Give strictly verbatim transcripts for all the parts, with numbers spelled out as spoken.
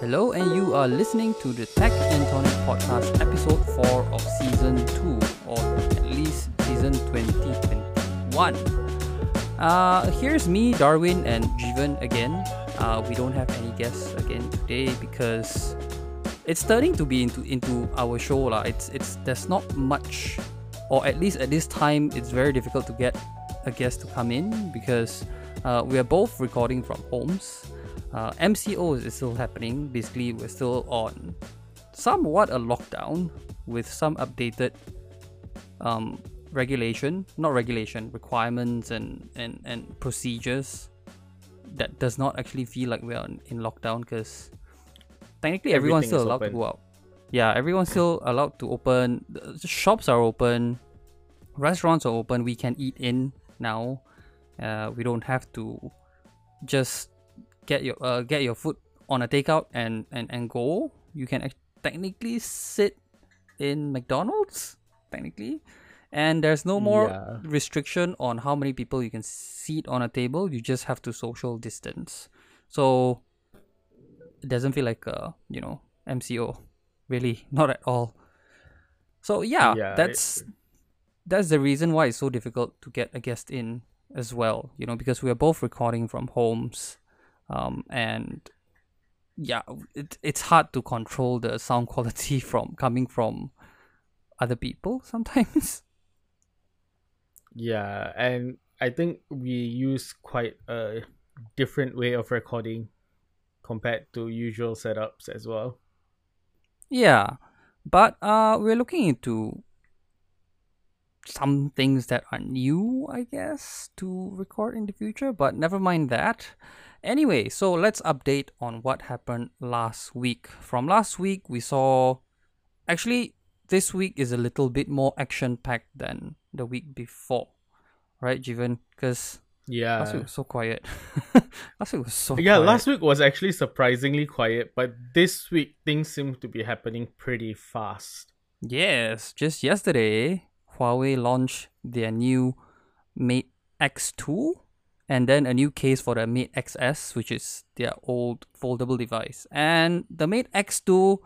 Hello, and you are listening to the Tech and Tonic Podcast, episode four of season two, or at least season twenty twenty-one. Uh, here's me, Darwin, and Jivan again. Uh, we don't have any guests again today because it's turning to be into into our show lah. It's it's there's not much, or at least at this time, it's very difficult to get a guest to come in because uh, we are both recording from homes. Uh, M C O is still happening. Basically, we're still on somewhat a lockdown with some updated um, regulation, not regulation, requirements and, and, and procedures that does not actually feel like we're in lockdown because technically everyone's Everything still allowed open. to go out. Yeah, everyone's still allowed to open. The shops are open. Restaurants are open. We can eat in now. Uh, we don't have to just get your uh, get your food on a takeout and, and, and go. You can act- technically sit in McDonald's, technically. And there's no more yeah. restriction on how many people you can seat on a table. You just have to social distance. So it doesn't feel like, uh, you know, M C O. Really, not at all. So yeah, yeah that's, it... that's the reason why it's so difficult to get a guest in as well. You know, because we are both recording from homes. Um, and yeah, it, it's hard to control the sound quality from coming from other people sometimes. Yeah, and I think we use quite a different way of recording compared to usual setups as well. Yeah, but uh, we're looking into some things that are new, I guess, to record in the future, but never mind that. Anyway, so let's update on what happened last week. From last week, we saw... Actually, this week is a little bit more action-packed than the week before. Right, Jivan? Because yeah. last week was so quiet. last week was so yeah, quiet. Yeah, last week was actually surprisingly quiet, but this week, things seem to be happening pretty fast. Yes, just yesterday, Huawei launched their new Mate X two. And then a new case for the Mate X S, which is their old foldable device. And the Mate X two,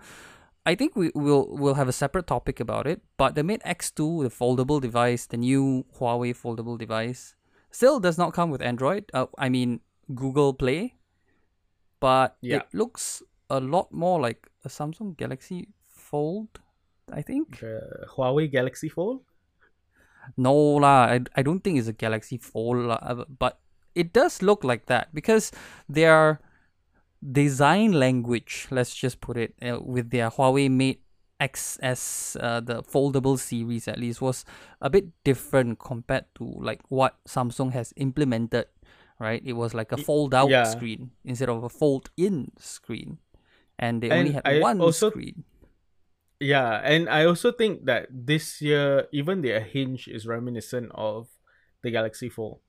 I think we will we'll have a separate topic about it. But the Mate X two, the foldable device, the new Huawei foldable device, still does not come with Android. Uh, I mean, Google Play. But yeah. it looks a lot more like a Samsung Galaxy Fold, I think. The Huawei Galaxy Fold? No lah, I, I don't think it's a Galaxy Fold lah, but it does look like that because their design language, let's just put it, uh, with their Huawei Mate X S, uh, the foldable series at least, was a bit different compared to like what Samsung has implemented, right? It was like a fold-out yeah. screen instead of a fold-in screen. And they and only had I one also... screen. Yeah, and I also think that this year, even their hinge is reminiscent of the Galaxy Fold.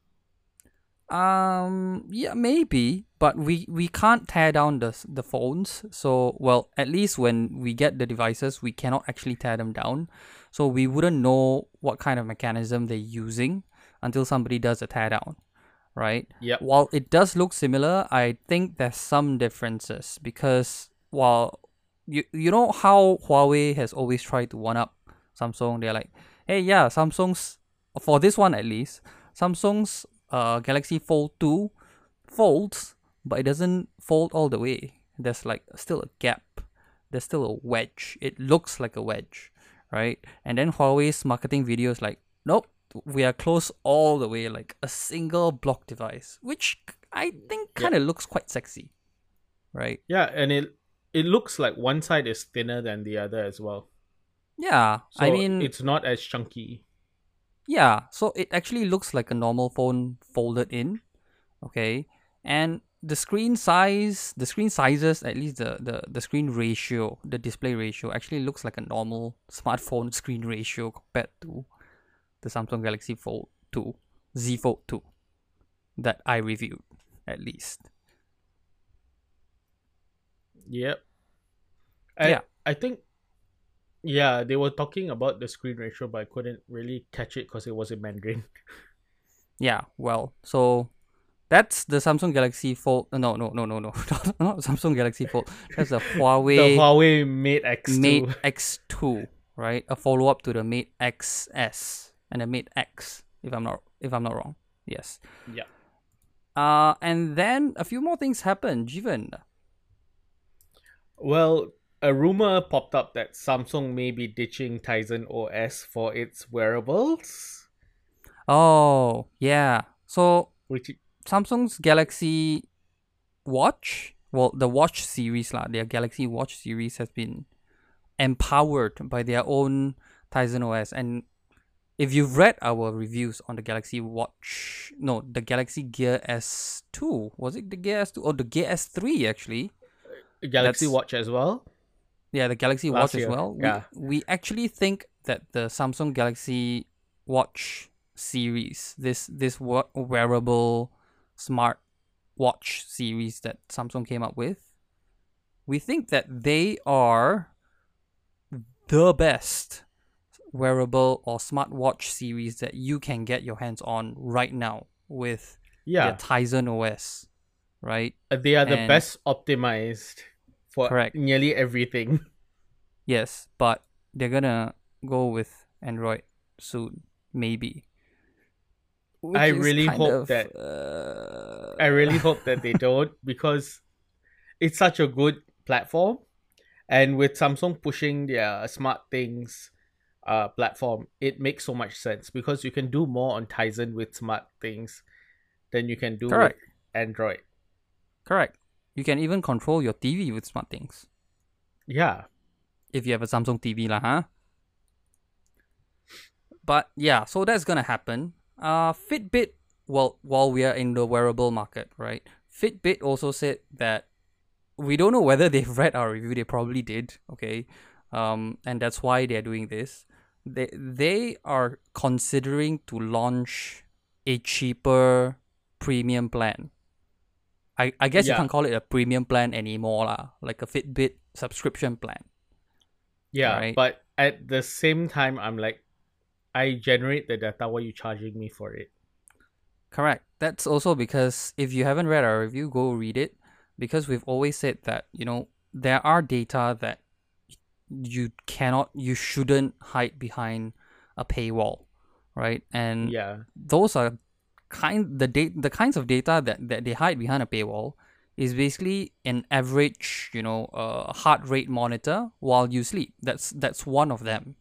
Um, yeah, maybe, but we, we can't tear down the the phones. So, well, at least when we get the devices, we cannot actually tear them down. So we wouldn't know what kind of mechanism they're using until somebody does a tear down, right? Yeah. While it does look similar, I think there's some differences because while you you know how Huawei has always tried to one up Samsung, they're like, hey, yeah, Samsung's for this one at least, Samsung's. Uh, Galaxy Fold two folds, but it doesn't fold all the way. There's like still a gap. There's still a wedge. It looks like a wedge, right? And then Huawei's marketing video is like, nope, we are close all the way, like a single block device, which I think kind of yeah. looks quite sexy, right? Yeah, and it it looks like one side is thinner than the other as well. Yeah, so I mean... it's not as chunky. Yeah, so it actually looks like a normal phone folded in, okay? And the screen size, the screen sizes, at least the, the, the screen ratio, the display ratio, actually looks like a normal smartphone screen ratio compared to the Samsung Galaxy Fold two, Z Fold two, that I reviewed, at least. Yep. I, yeah. I think... Yeah, they were talking about the screen ratio, but I couldn't really catch it because it was in Mandarin. Yeah, well, so That's the Samsung Galaxy Fold. No, no, no, no, no. Not Samsung Galaxy Fold. That's the Huawei. The Huawei Mate X two. Mate X two, right? A follow-up to the Mate X S and the Mate X, if I'm not if I'm not wrong. Yes. Yeah. Uh, and then a few more things happened, Jeevan. Well, a rumor popped up that Samsung may be ditching Tizen O S for its wearables. Oh, yeah. So Which... Samsung's Galaxy Watch, well, the Watch series, lah, their Galaxy Watch series has been empowered by their own Tizen O S. And if you've read our reviews on the Galaxy Watch, no, the Galaxy Gear S two, was it the Gear S two? Oh, the Gear S three, actually. Galaxy That's, Watch as well. Yeah, the Galaxy Last Watch year. as well. Yeah. We, we actually think that the Samsung Galaxy Watch series, this this wearable smart watch series that Samsung came up with, we think that they are the best wearable or smartwatch series that you can get your hands on right now with yeah. their Tizen O S, right? They are the and, best optimized for correct. nearly everything. Yes, but they're gonna go with Android soon, maybe. Which I really hope of, that uh... I really hope that they don't, because it's such a good platform, and with Samsung pushing their SmartThings uh, platform, it makes so much sense because you can do more on Tizen with SmartThings than you can do correct. with Android. Correct. You can even control your T V with SmartThings. Yeah. If you have a Samsung T V, lah, huh? But yeah, so that's gonna happen. Uh, Fitbit, well, while we are in the wearable market, right? Fitbit also said that, we don't know whether they've read our review. They probably did, okay? Um, and that's why they're doing this. They they are considering to launch a cheaper premium plan. I, I guess yeah. you can't call it a premium plan anymore, lah, like a Fitbit subscription plan. Yeah, right? But at the same time, I'm like, I generate the data, why are you charging me for it? Correct. That's also because if you haven't read our review, go read it. Because we've always said that, you know, there are data that you cannot, you shouldn't hide behind a paywall, right? And yeah. those are... kind the date the kinds of data that, that they hide behind a paywall is basically an average, you know, uh, heart rate monitor while you sleep. That's that's one of them.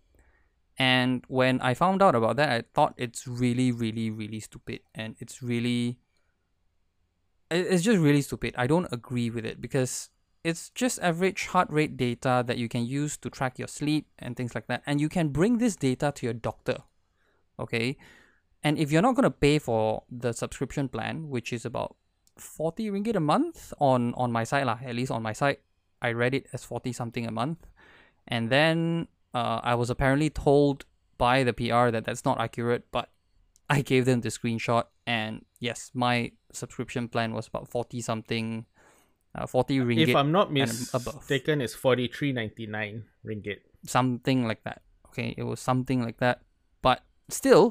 And when I found out about that, I thought it's really, really, really stupid, and it's really, it's just really stupid. I don't agree with it because it's just average heart rate data that you can use to track your sleep and things like that. And you can bring this data to your doctor, okay? And if you're not going to pay for the subscription plan, which is about forty ringgit a month on, on my side, lah, at least on my side, I read it as forty something a month. And then uh, I was apparently told by the P R that that's not accurate, but I gave them the screenshot. And yes, my subscription plan was about forty something, uh, forty ringgit. If I'm not mistaken, it's forty-three ninety-nine ringgit. Something like that. Okay, it was something like that. But still...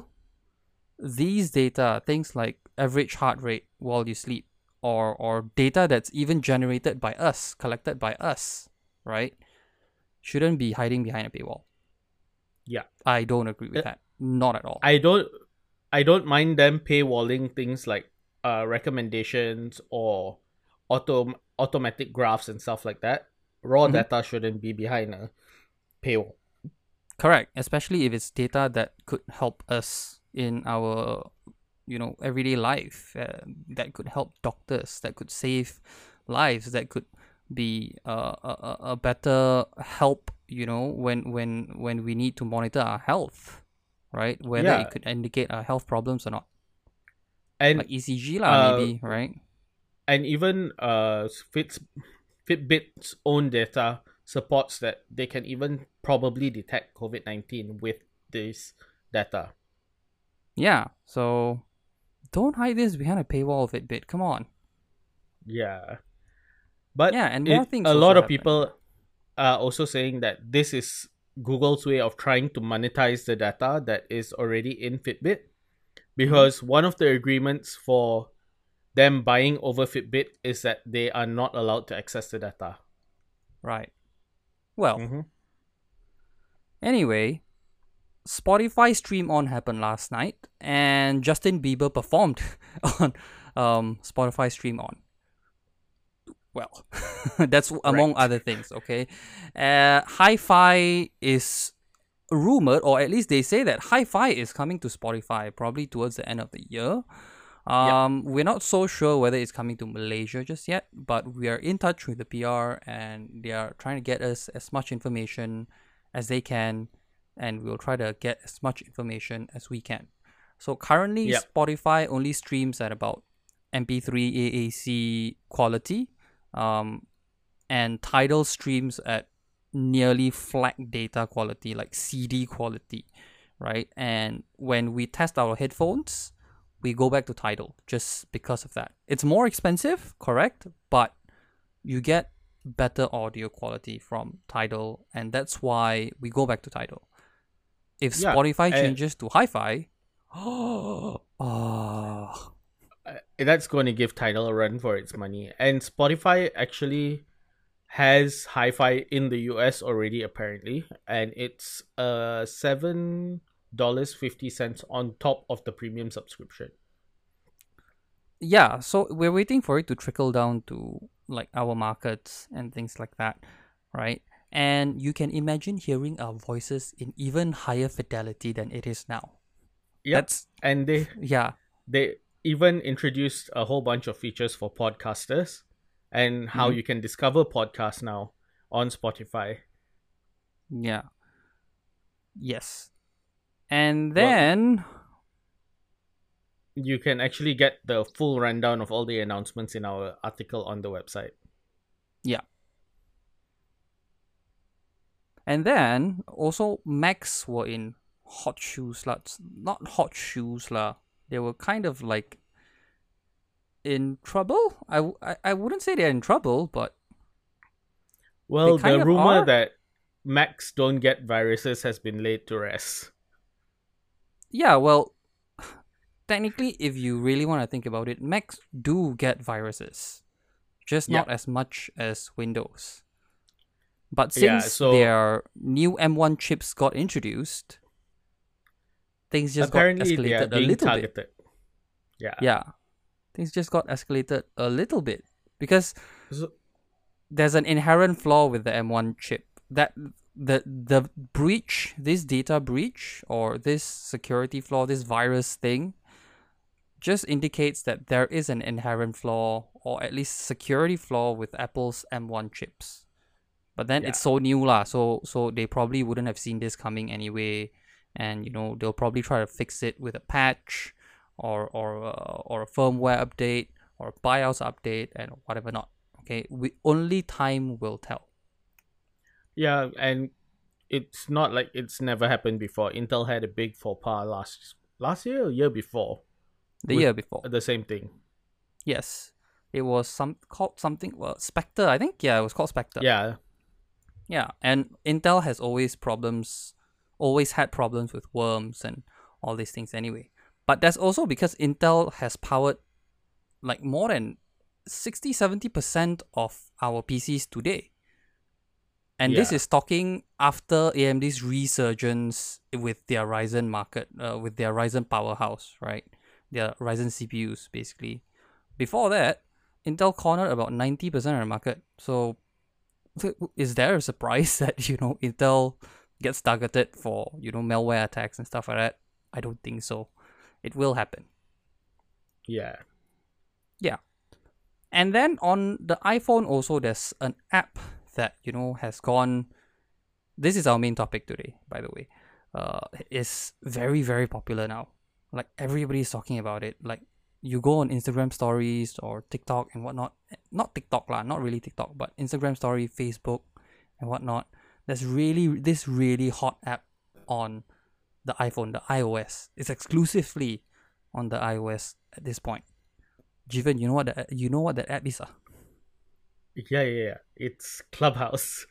these data, things like average heart rate while you sleep, or or data that's even generated by us, collected by us, right, shouldn't be hiding behind a paywall. Yeah. I don't agree with that. Not at all. I don't I don't mind them paywalling things like uh, recommendations or auto automatic graphs and stuff like that. Raw mm-hmm. data shouldn't be behind a paywall. Correct. Especially if it's data that could help us in our, you know, everyday life, uh, that could help doctors, that could save lives, that could be uh, a, a better help, you know, when when when we need to monitor our health, right? Whether yeah. it could indicate our health problems or not, and like E C G lah, uh, maybe, right? And even uh, Fit, Fitbit's own data supports that they can even probably detect COVID nineteen with this data. Yeah, so don't hide this behind a paywall, Fitbit. Come on. Yeah. But yeah, and more it, things a lot of happen. people are also saying that this is Google's way of trying to monetize the data that is already in Fitbit. Because mm-hmm. one of the agreements for them buying over Fitbit is that they are not allowed to access the data. Right. Well, mm-hmm. anyway, Spotify Stream On happened last night, and Justin Bieber performed on um, Spotify Stream On. Well, that's Correct. among other things, okay? Uh, Hi-Fi is rumored, or at least they say that Hi-Fi is coming to Spotify probably towards the end of the year. Um, yep. We're not so sure whether it's coming to Malaysia just yet, but we are in touch with the P R, and they are trying to get us as much information as they can, and we'll try to get as much information as we can. So currently, yep. Spotify only streams at about M P three A A C quality, um, and Tidal streams at nearly flat data quality, like C D quality, right? And when we test our headphones, we go back to Tidal just because of that. It's more expensive, correct? But you get better audio quality from Tidal, and that's why we go back to Tidal. If yeah, Spotify changes to Hi-Fi, oh, oh. that's going to give Tidal a run for its money. And Spotify actually has Hi-Fi in the U S already, apparently, and it's uh seven. seven dollars and fifty cents on top of the premium subscription. Yeah, so we're waiting for it to trickle down to like our markets and things like that, right? And you can imagine hearing our voices in even higher fidelity than it is now. Yeah, That's, and they yeah they even introduced a whole bunch of features for podcasters and how mm-hmm. you can discover podcasts now on Spotify. Yeah. Yes. And then well, you can actually get the full rundown of all the announcements in our article on the website. Yeah. And then also Macs were in hot shoes. Not hot shoes. La. They were kind of like in trouble. I, I, I wouldn't say they're in trouble, but. Well, the rumor are. that Macs don't get viruses has been laid to rest. Yeah, well, technically, if you really want to think about it, Macs do get viruses, just yeah. not as much as Windows. But since yeah, so their new M one chips got introduced, things just got escalated a little targeted. bit. Yeah, yeah, things just got escalated a little bit because so, there's an inherent flaw with the M one chip that. The the breach, this data breach or this security flaw, this virus thing, just indicates that there is an inherent flaw or at least security flaw with Apple's M one chips. But then yeah. it's so new lah, so so they probably wouldn't have seen this coming anyway, and you know they'll probably try to fix it with a patch, or or uh, or a firmware update or a BIOS update and whatever not. Okay, we only time will tell. Yeah, and it's not like it's never happened before. Intel had a big faux pas last last year or year before? The year before. The same thing. Yes. It was some called something, well, Spectre, I think. Yeah, it was called Spectre. Yeah. Yeah, and Intel has always problems, always had problems with worms and all these things anyway. But that's also because Intel has powered like more than sixty to seventy percent of our P Cs today. And yeah. this is talking after A M D's resurgence with their Ryzen market, uh, with their Ryzen powerhouse, right? Their Ryzen C P Us, basically. Before that, Intel cornered about ninety percent of the market. So, is there a surprise that, you know, Intel gets targeted for, you know, malware attacks and stuff like that? I don't think so. It will happen. Yeah. Yeah. And then on the iPhone also, there's an app that, you know, has gone... This is our main topic today, by the way. Uh, it's very, very popular now. Like, everybody's talking about it. Like, you go on Instagram stories or TikTok and whatnot. Not TikTok lah, not really TikTok, but Instagram story, Facebook and whatnot. There's really, this really hot app on the iPhone, the iOS. It's exclusively on the iOS at this point. Jivan, you know what the, you know what that app is? Uh? Yeah, yeah, yeah. It's Clubhouse.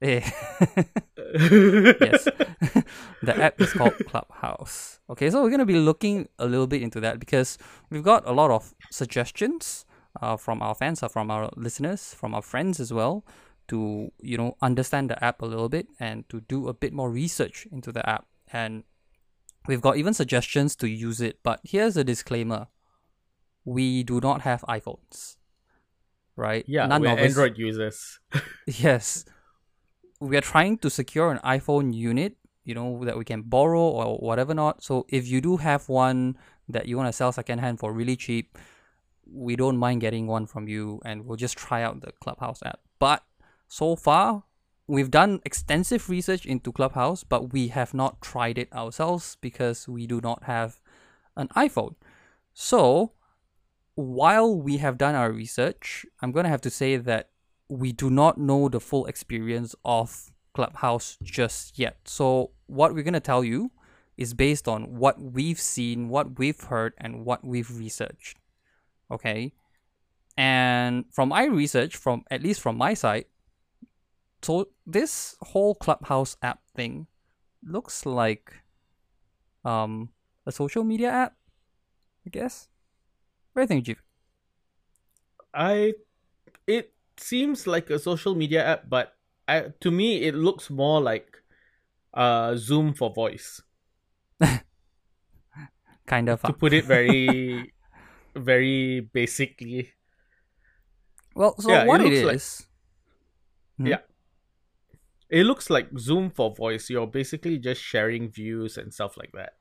Yeah. Yes. The app is called Clubhouse. Okay, so we're going to be looking a little bit into that because we've got a lot of suggestions uh, from our fans, or from our listeners, from our friends as well, to, you know, understand the app a little bit and to do a bit more research into the app. And we've got even suggestions to use it. But here's a disclaimer. We do not have iPhones, right? Yeah, None we're of Android us... users. Yes. We are trying to secure an iPhone unit, you know, that we can borrow or whatever not. So if you do have one that you want to sell secondhand for really cheap, we don't mind getting one from you and we'll just try out the Clubhouse app. But so far, we've done extensive research into Clubhouse, but we have not tried it ourselves because we do not have an iPhone. So while we have done our research, I'm going to have to say that we do not know the full experience of Clubhouse just yet. So what we're going to tell you is based on what we've seen, what we've heard, and what we've researched. Okay? And from my research, from at least from my side, so this whole Clubhouse app thing looks like um, a social media app, I guess. What do you think, Jeep? I... It... seems like a social media app, but I, to me it looks more like uh Zoom for voice. Kind of to put it very very basically. Well, so yeah, what it, it is like, hmm? yeah it looks like Zoom for voice. You're basically just sharing views and stuff like that.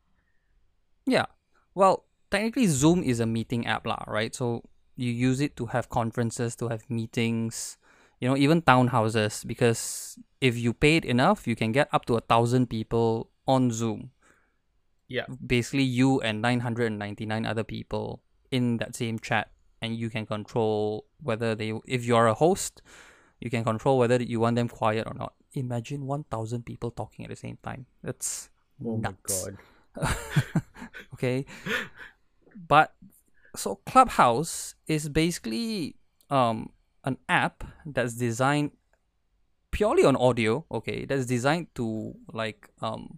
Yeah, well, technically Zoom is a meeting app lah, right? So you use it to have conferences, to have meetings, you know, even townhouses. Because if you paid enough, you can get up to a thousand people on Zoom. Yeah. Basically, you and nine hundred ninety-nine other people in that same chat, and you can control whether they, if you are a host, you can control whether you want them quiet or not. Imagine one thousand people talking at the same time. That's oh nuts. My God. Okay. But so Clubhouse is basically um, an app that's designed purely on audio, okay? That's designed to like um,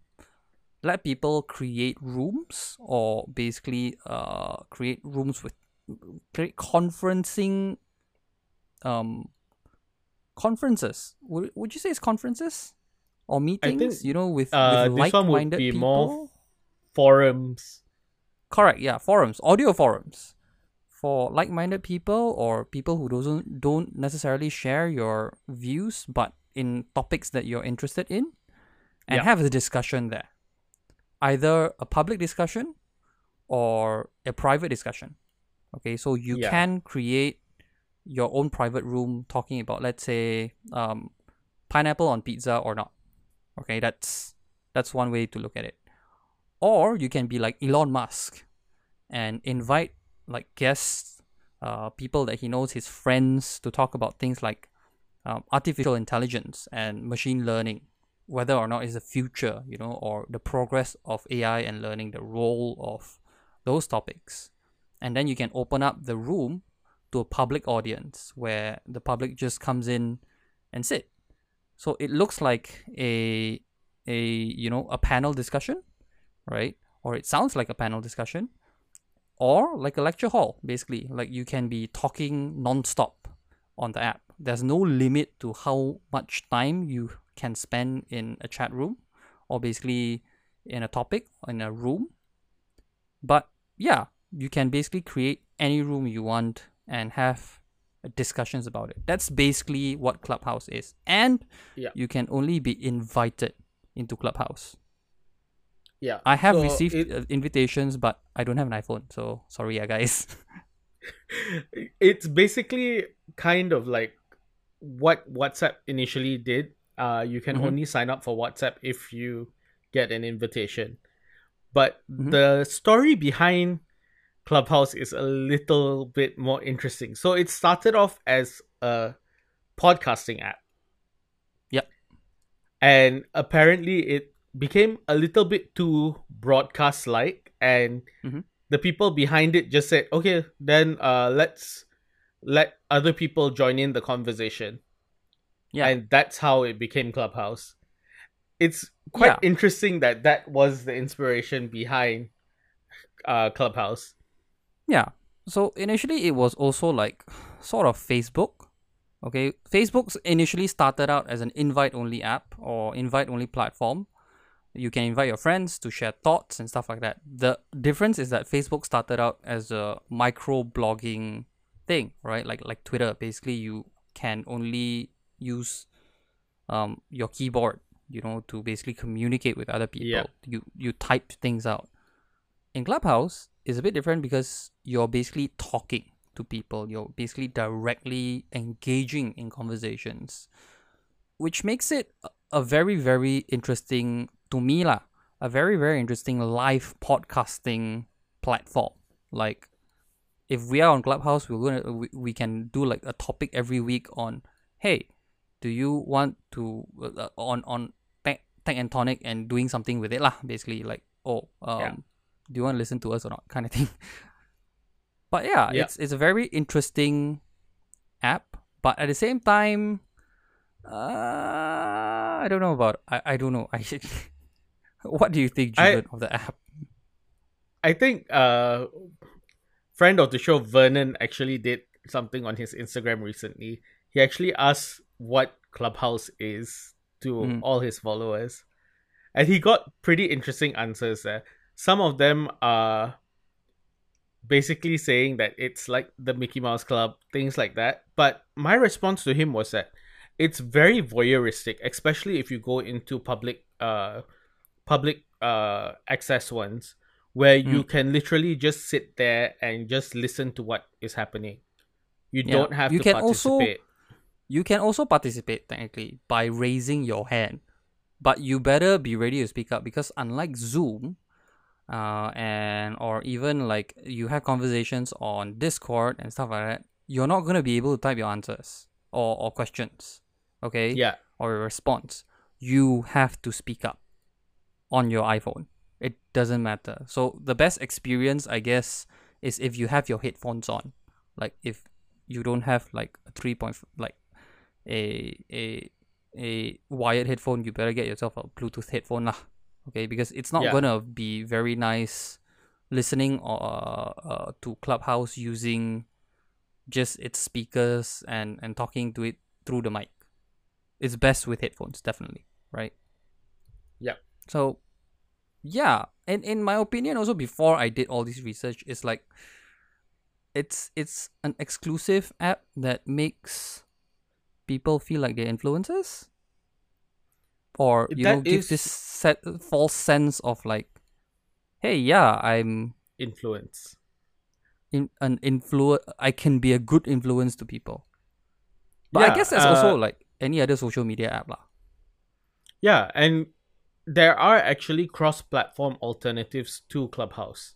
let people create rooms or basically uh, create rooms with create conferencing um, conferences. Would, would you say it's conferences or meetings? I think, you know, with, uh, with like-minded people. This one would be people. More forums. Correct, yeah, forums, audio forums for like-minded people or people who don't don't necessarily share your views but in topics that you're interested in, and yeah. have a discussion there. Either a public discussion or a private discussion. Okay, so you yeah. can create your own private room talking about, let's say, um, pineapple on pizza or not. Okay, that's that's one way to look at it. Or you can be like Elon Musk and invite like guests, uh, people that he knows, his friends, to talk about things like um, artificial intelligence and machine learning, whether or not it's the future, you know, or the progress of A I and learning, the role of those topics. And then you can open up the room to a public audience where the public just comes in and sit. So it looks like a, a you know, a panel discussion. Right? Or it sounds like a panel discussion or like a lecture hall, basically. Like you can be talking non-stop on the app. There's no limit to how much time you can spend in a chat room or basically in a topic, in a room. But yeah, you can basically create any room you want and have discussions about it. That's basically what Clubhouse is. And yeah. you can only be invited into Clubhouse. Yeah, I have so received it, invitations, but I don't have an iPhone, so sorry, yeah, guys. It's basically kind of like what WhatsApp initially did. Uh, you can mm-hmm. only sign up for WhatsApp if you get an invitation. But mm-hmm. the story behind Clubhouse is a little bit more interesting. So it started off as a podcasting app. Yep. And apparently it became a little bit too broadcast-like, and mm-hmm. the people behind it just said, okay, then uh, let's let other people join in the conversation. Yeah. And that's how it became Clubhouse. It's quite yeah. interesting that that was the inspiration behind uh, Clubhouse. Yeah. So initially, it was also like sort of Facebook. Okay, Facebook initially started out as an invite-only app or invite-only platform. You can invite your friends to share thoughts and stuff like that. The difference is that Facebook started out as a micro-blogging thing, right? Like like Twitter, basically you can only use um, your keyboard, you know, to basically communicate with other people. Yeah. You, you type things out. In Clubhouse, it's a bit different because you're basically talking to people. You're basically directly engaging in conversations, which makes it a very, very interesting, to me lah, a very, very interesting live podcasting platform. Like, if we are on Clubhouse, we're gonna, we, we can do like a topic every week on, hey, do you want to, uh, on, on Tech, tech and Tonic and doing something with it lah, basically like, oh, um, yeah. do you want to listen to us or not, kind of thing. But yeah, yeah, it's it's a very interesting app. But at the same time, uh, I don't know about I, I don't know. I what do you think, Juven, of the app? I think uh, friend of the show Vernon actually did something on his Instagram recently. He actually asked what Clubhouse is to mm. all his followers, and he got pretty interesting answers there. Some of them are basically saying that it's like the Mickey Mouse Club, things like that. But my response to him was that it's very voyeuristic, especially if you go into public uh, public uh, access ones, where mm. you can literally just sit there and just listen to what is happening. You yeah. don't have you to can participate. Also, you can also participate, technically, by raising your hand. But you better be ready to speak up, because unlike Zoom... Uh, and or even like you have conversations on Discord and stuff like that, you're not going to be able to type your answers or, or questions, okay? Yeah. Or a response. You have to speak up on your iPhone. It doesn't matter. So the best experience, I guess, is if you have your headphones on. Like if you don't have like a three point like a a a wired headphone, you better get yourself a Bluetooth headphone lah. Okay, because it's not yeah. going to be very nice listening or, uh, uh, to Clubhouse using just its speakers and, and talking to it through the mic. It's best with headphones, definitely, right? Yeah. So, yeah. And in my opinion, also before I did all this research, it's like, it's it's an exclusive app that makes people feel like they're influencers. Or, you that know, gives this set, false sense of like, hey, yeah, I'm... Influence. In, an influ- I can be a good influence to people. But yeah, I guess that's uh, also like any other social media app lah. Yeah, and there are actually cross-platform alternatives to Clubhouse.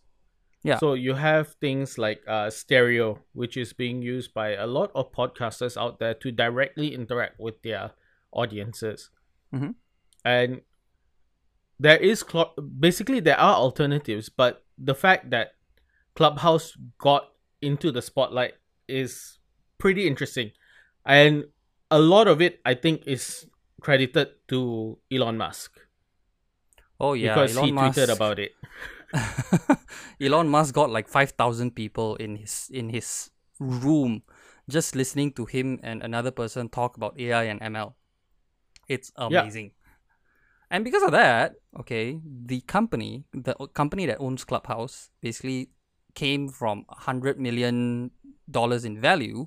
Yeah. So you have things like uh, Stereo, which is being used by a lot of podcasters out there to directly interact with their audiences. Mm-hmm. And there is, cl- basically there are alternatives, but the fact that Clubhouse got into the spotlight is pretty interesting. And a lot of it, I think, is credited to Elon Musk. Oh yeah, because Elon he Musk... tweeted about it. Elon Musk got like five thousand people in his in his room just listening to him and another person talk about A I and M L. It's amazing. Yeah. And because of that, okay, the company, the company that owns Clubhouse basically came from one hundred million dollars in value,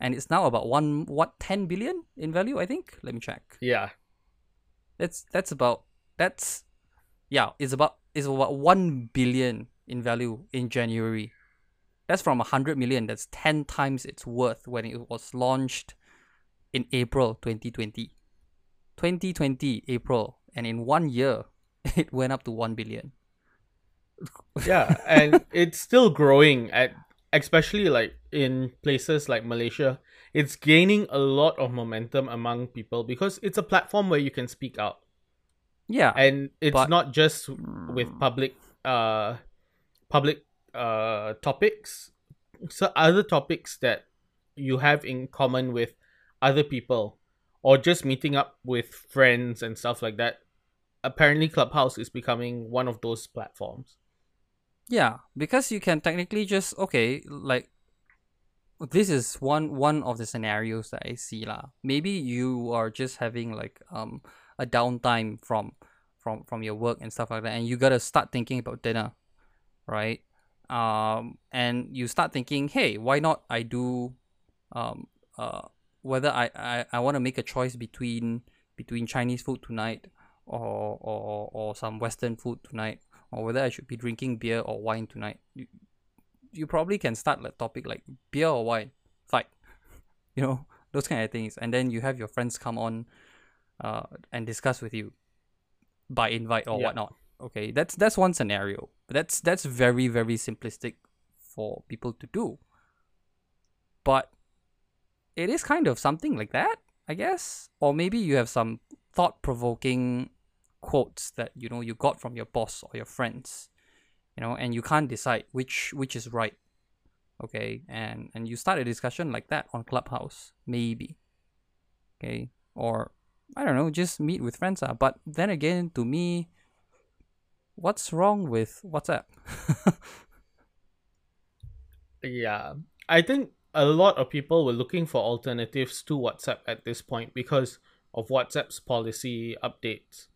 and it's now about one, what, ten billion in value, I think? Let me check. Yeah. That's, that's about, that's, yeah, it's about, it's about one billion in value in January. That's from one hundred million. That's ten times its worth when it was launched in April twenty twenty. twenty twenty April, and in one year it went up to one billion. Yeah, and it's still growing at, especially like in places like Malaysia. It's gaining a lot of momentum among people because it's a platform where you can speak out. Yeah, and it's but... not just with public uh public uh topics, so other topics that you have in common with other people or just meeting up with friends and stuff like that, apparently Clubhouse is becoming one of those platforms. Yeah, because you can technically just, okay, like, this is one one of the scenarios that I see lah. Maybe you are just having like um a downtime from from from your work and stuff like that, and you gotta start thinking about dinner, right? Um, and you start thinking, hey, why not I do um uh whether I I, I want to make a choice between between Chinese food tonight or or or some Western food tonight, or whether I should be drinking beer or wine tonight. You, you probably can start a topic like beer or wine fight, you know, those kind of things, and then you have your friends come on uh and discuss with you by invite or yeah. whatnot. Okay, that's that's one scenario. That's that's very very simplistic for people to do, but it is kind of something like that, I guess. Or maybe you have some thought-provoking quotes that you know you got from your boss or your friends, you know, and you can't decide which which is right. Okay, and and you start a discussion like that on Clubhouse, maybe. Okay, or I don't know, just meet with friends. Uh, but then again, to me, what's wrong with WhatsApp? Yeah, I think a lot of people were looking for alternatives to WhatsApp at this point because of WhatsApp's policy updates.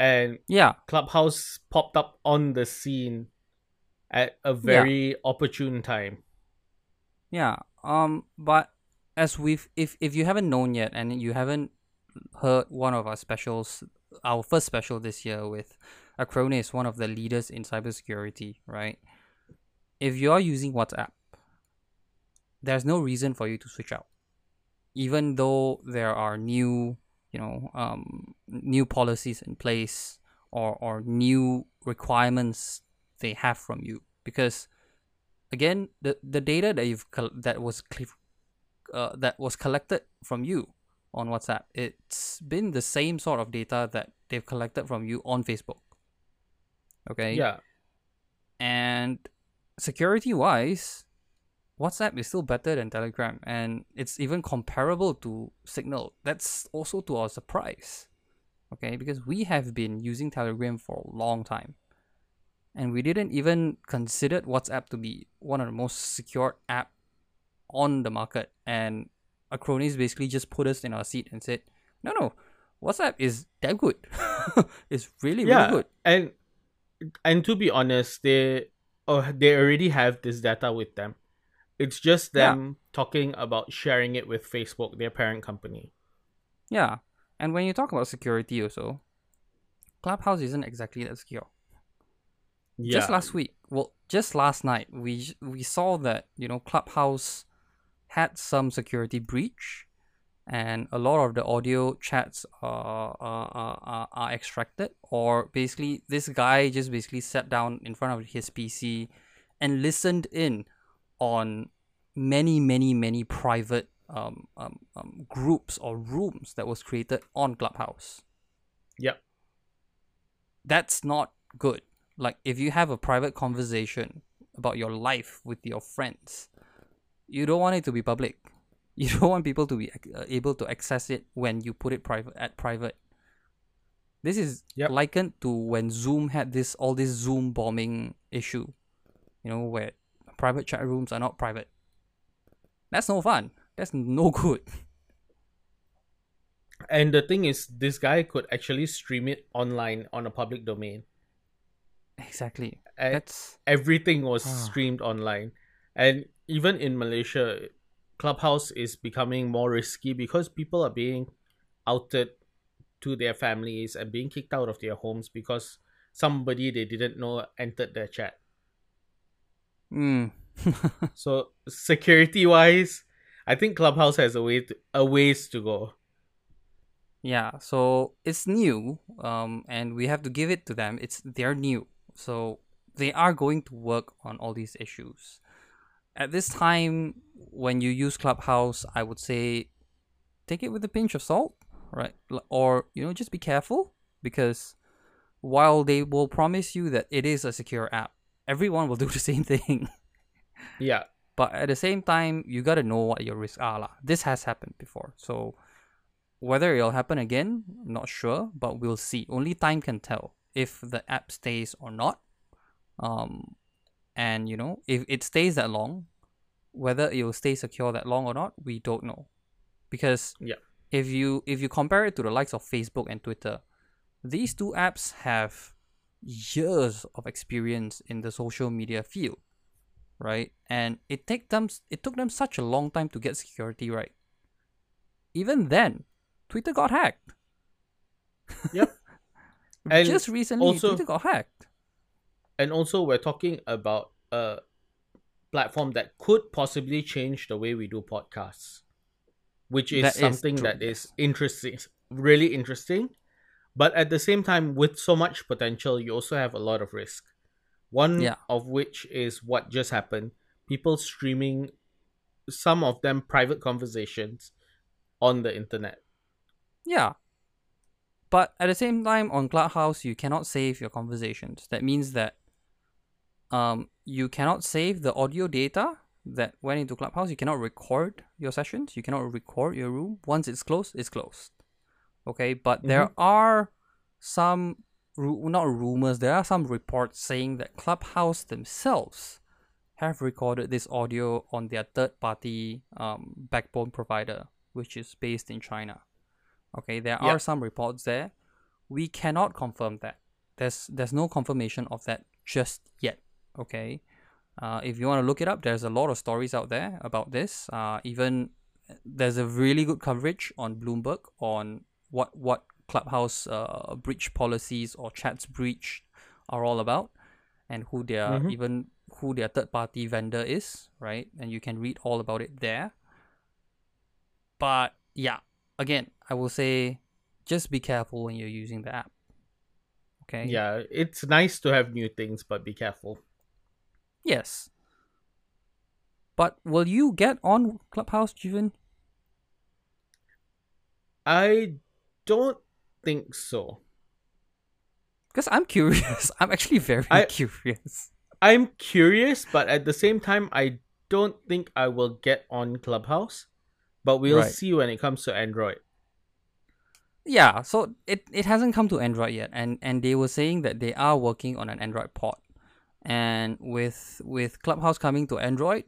And yeah, Clubhouse popped up on the scene at a very yeah. opportune time. Yeah. Um. But as we've, if if you haven't known yet, and you haven't heard one of our specials, our first special this year with Acronis, one of the leaders in cybersecurity, right? If you are using WhatsApp, there's no reason for you to switch out, even though there are new. You know, um, new policies in place or, or new requirements they have from you, because again, the, the data that you've col- that was cl- uh, that was collected from you on WhatsApp, it's been the same sort of data that they've collected from you on Facebook. Okay. Yeah. And security-wise, WhatsApp is still better than Telegram, and it's even comparable to Signal. That's also to our surprise, okay? Because we have been using Telegram for a long time, and we didn't even consider WhatsApp to be one of the most secure app on the market. And Acronis basically just put us in our seat and said, no, no, WhatsApp is damn good. It's really, yeah, really good. And and to be honest, they oh, they already have this data with them. It's just them yeah. talking about sharing it with Facebook, their parent company. Yeah. And when you talk about security also, Clubhouse isn't exactly that secure. Yeah. Just last week, well, just last night, we we saw that, you know, Clubhouse had some security breach, and a lot of the audio chats are, are, are, are extracted, or basically this guy just basically sat down in front of his P C and listened in on many, many, many private um, um, um, groups or rooms that was created on Clubhouse. Yep. That's not good. Like, if you have a private conversation about your life with your friends, you don't want it to be public. You don't want people to be able to access it when you put it private at private. This is yep. likened to when Zoom had this, all this Zoom bombing issue, you know, where private chat rooms are not private. That's no fun. That's no good. And the thing is, this guy could actually stream it online on a public domain. Exactly. And that's everything was ah. streamed online. And even in Malaysia, Clubhouse is becoming more risky because people are being outed to their families and being kicked out of their homes because somebody they didn't know entered their chat. Mm. So security wise, I think Clubhouse has a way to, a ways to go. Yeah, so it's new, um, and we have to give it to them. It's they're new, so they are going to work on all these issues. At this time, when you use Clubhouse, I would say take it with a pinch of salt, right? Or you know, just be careful, because while they will promise you that it is a secure app, everyone will do the same thing. Yeah. But at the same time, you got to know what your risks are. Lah. This has happened before. So Whether it'll happen again, I'm not sure, but we'll see. Only time can tell if the app stays or not. Um, and, you know, if it stays that long, whether it will stay secure that long or not, we don't know. Because yeah. if you if you compare it to the likes of Facebook and Twitter, these two apps have years of experience in the social media field, right? And it take them it took them such a long time to get security right. Even then, Twitter got hacked. Yep. And just recently, also, Twitter got hacked. And also, we're talking about a platform that could possibly change the way we do podcasts, which is that something is that is interesting, really interesting. But at the same time, with so much potential, you also have a lot of risk. One yeah. of which is what just happened. People streaming, some of them private conversations on the internet. Yeah. But at the same time, on Clubhouse, you cannot save your conversations. That means that um, you cannot save the audio data that went into Clubhouse. You cannot record your sessions. You cannot record your room. Once it's closed, it's closed. Okay, but mm-hmm. there are some, not rumors, there are some reports saying that Clubhouse themselves have recorded this audio on their third-party um, backbone provider, which is based in China. Okay, there are yep. some reports there. We cannot confirm that. There's there's no confirmation of that just yet. Okay, uh, if you want to look it up, there's a lot of stories out there about this. Uh, even there's a really good coverage on Bloomberg on what what Clubhouse uh, breach policies or chats breach are all about, and who their mm-hmm. even who their third party vendor is, right? And you can read all about it there. But yeah. Again, I will say, just be careful when you're using the app. Okay? Yeah, it's nice to have new things, but be careful. Yes. But will you get on Clubhouse, Juven? I don't think so. Because I'm curious. I'm actually very I, curious. I'm curious, but at the same time, I don't think I will get on Clubhouse. But we'll right. see when it comes to Android. Yeah, so it, it hasn't come to Android yet. And, and they were saying that they are working on an Android port. And with with Clubhouse coming to Android,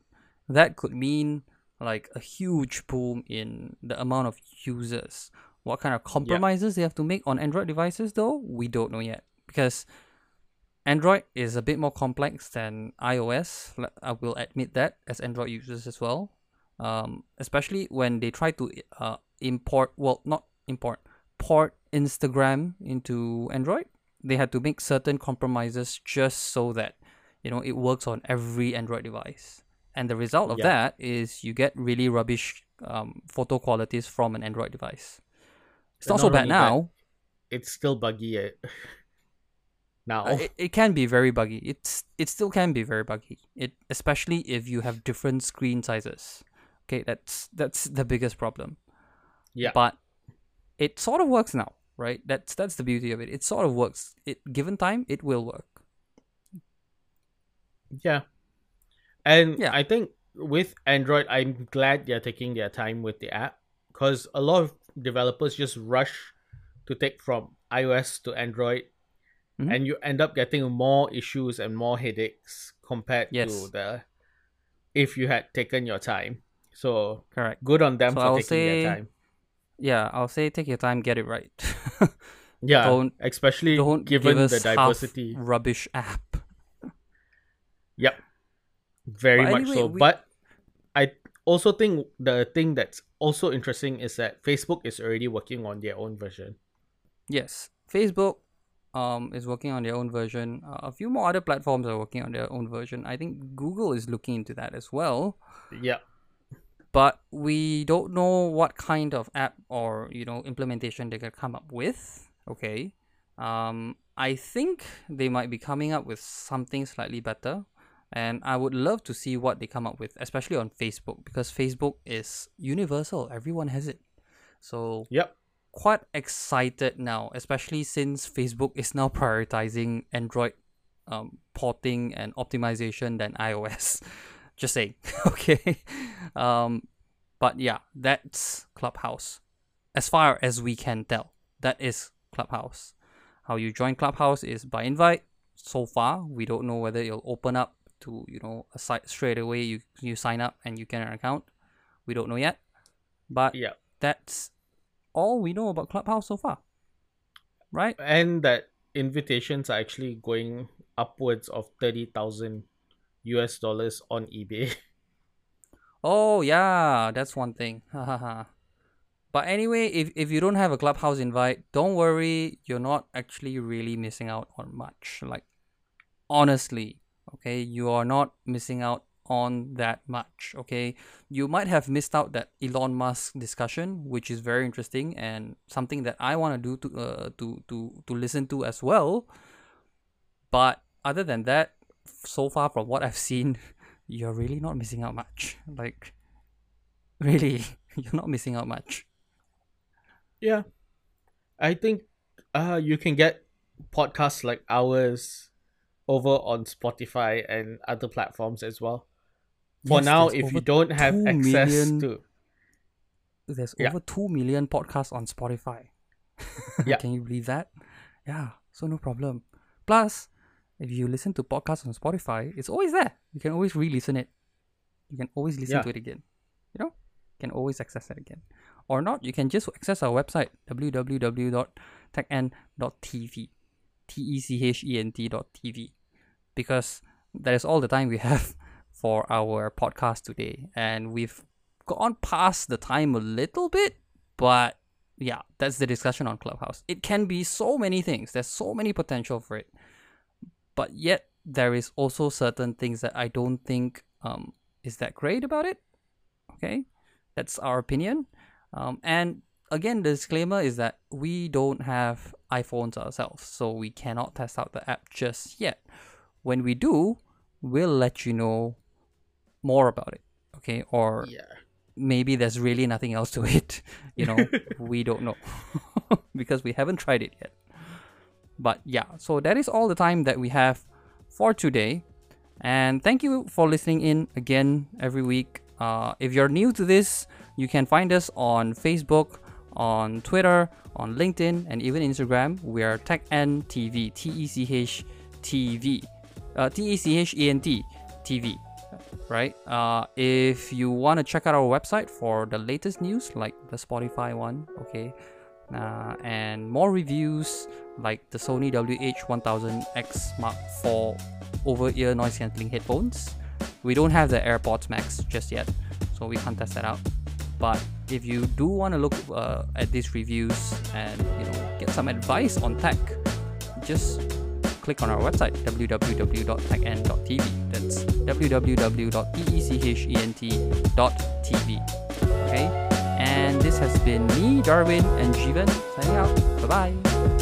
that could mean like a huge boom in the amount of users. What kind of compromises yeah. they have to make on Android devices, though, we don't know yet. Because Android is a bit more complex than iOS. I will admit that as Android users as well. Um, especially when they try to uh, import, well, not import, port Instagram into Android, they had to make certain compromises just so that, you know, it works on every Android device. And the result of yeah. that is you get really rubbish um, photo qualities from an Android device. It's not, not so bad now. Bad. It's still buggy now. Uh, it, it can be very buggy. It's It still can be very buggy, It especially if you have different screen sizes. Okay, that's that's the biggest problem. Yeah. But it sort of works now, right? That's that's the beauty of it. It sort of works. It given time, it will work. Yeah. And yeah. I think with Android, I'm glad they're taking their time with the app, because a lot of developers just rush to take from iOS to Android, mm-hmm. and you end up getting more issues and more headaches compared yes. to the if you had taken your time. So correct. Good on them so for I'll taking say, their time. Yeah, I'll say take your time, get it right. yeah, don't, especially don't given give us the diversity half rubbish app. Yep, very but much anyway, so. We... But I also think the thing that's also interesting is that Facebook is already working on their own version. Yes, Facebook um is working on their own version. Uh, a few more other platforms are working on their own version. I think Google is looking into that as well. Yeah. But we don't know what kind of app or, you know, implementation they could come up with. Okay. Um, I think they might be coming up with something slightly better. And I would love to see what they come up with, especially on Facebook, because Facebook is universal. Everyone has it. So yep. quite excited now, especially since Facebook is now prioritizing Android um, porting and optimization than iOS. Just saying, okay. Um, but yeah, that's Clubhouse. as far as we can tell, that is Clubhouse. How you join Clubhouse is by invite. So far, we don't know whether it'll open up to, you know, a site straight away. You you sign up and you get an account. We don't know yet, but yeah, that's all we know about Clubhouse so far, right? And that invitations are actually going upwards of thirty thousand U S dollars on eBay. Oh yeah, that's one thing. But anyway, if, if you don't have a Clubhouse invite, don't worry, you're not actually really missing out on much. Like, honestly, okay, you are not missing out on that much, okay? You might have missed out that Elon Musk discussion, which is very interesting and something that I want to do to, uh, to, to, to listen to as well. But other than that, so far from what I've seen, you're really not missing out much. Like, really, you're not missing out much. Yeah, I think uh, you can get podcasts like ours over on Spotify and other platforms as well. For yes, now, if you don't have access million, to... There's yeah. over two million podcasts on Spotify. Yeah. Can you believe that? Yeah, so no problem. Plus, if you listen to podcasts on Spotify, it's always there. You can always re-listen it. You can always listen yeah. to it again. You know, you can always access it again. Or not, you can just access our website, w w w dot tech n dot t v. T E C H E N T dot T V. Because that is all the time we have for our podcast today, and we've gone past the time a little bit, but yeah, that's the discussion on Clubhouse. It can be so many things. There's so many potential for it, but yet there is also certain things that I don't think um is that great about it. Okay, that's our opinion. Um, and again, the disclaimer is that we don't have iPhones ourselves, so we cannot test out the app just yet. When we do, we'll let you know more about it, okay? Or yeah. maybe there's really nothing else to it, you know. We don't know because we haven't tried it yet. But yeah, so that is all the time that we have for today, and thank you for listening in again every week. Uh, if you're new to this, you can find us on Facebook, on Twitter, on LinkedIn, and even Instagram. We are TechNTV, T E C H T V, uh, T E C H E N T T V. Right? Uh, if you want to check out our website for the latest news, like the Spotify one, okay, uh, and more reviews, like the Sony W H one thousand X Mark four over-ear noise-canceling headphones. We don't have the AirPods Max just yet, so we can't test that out. But if you do want to look uh, at these reviews and, you know, get some advice on tech, just click on our website, w w w dot tech n dot t v. That's w w w dot tech n dot t v. Okay? And this has been me, Darwin, and Jeevan signing out. Bye-bye.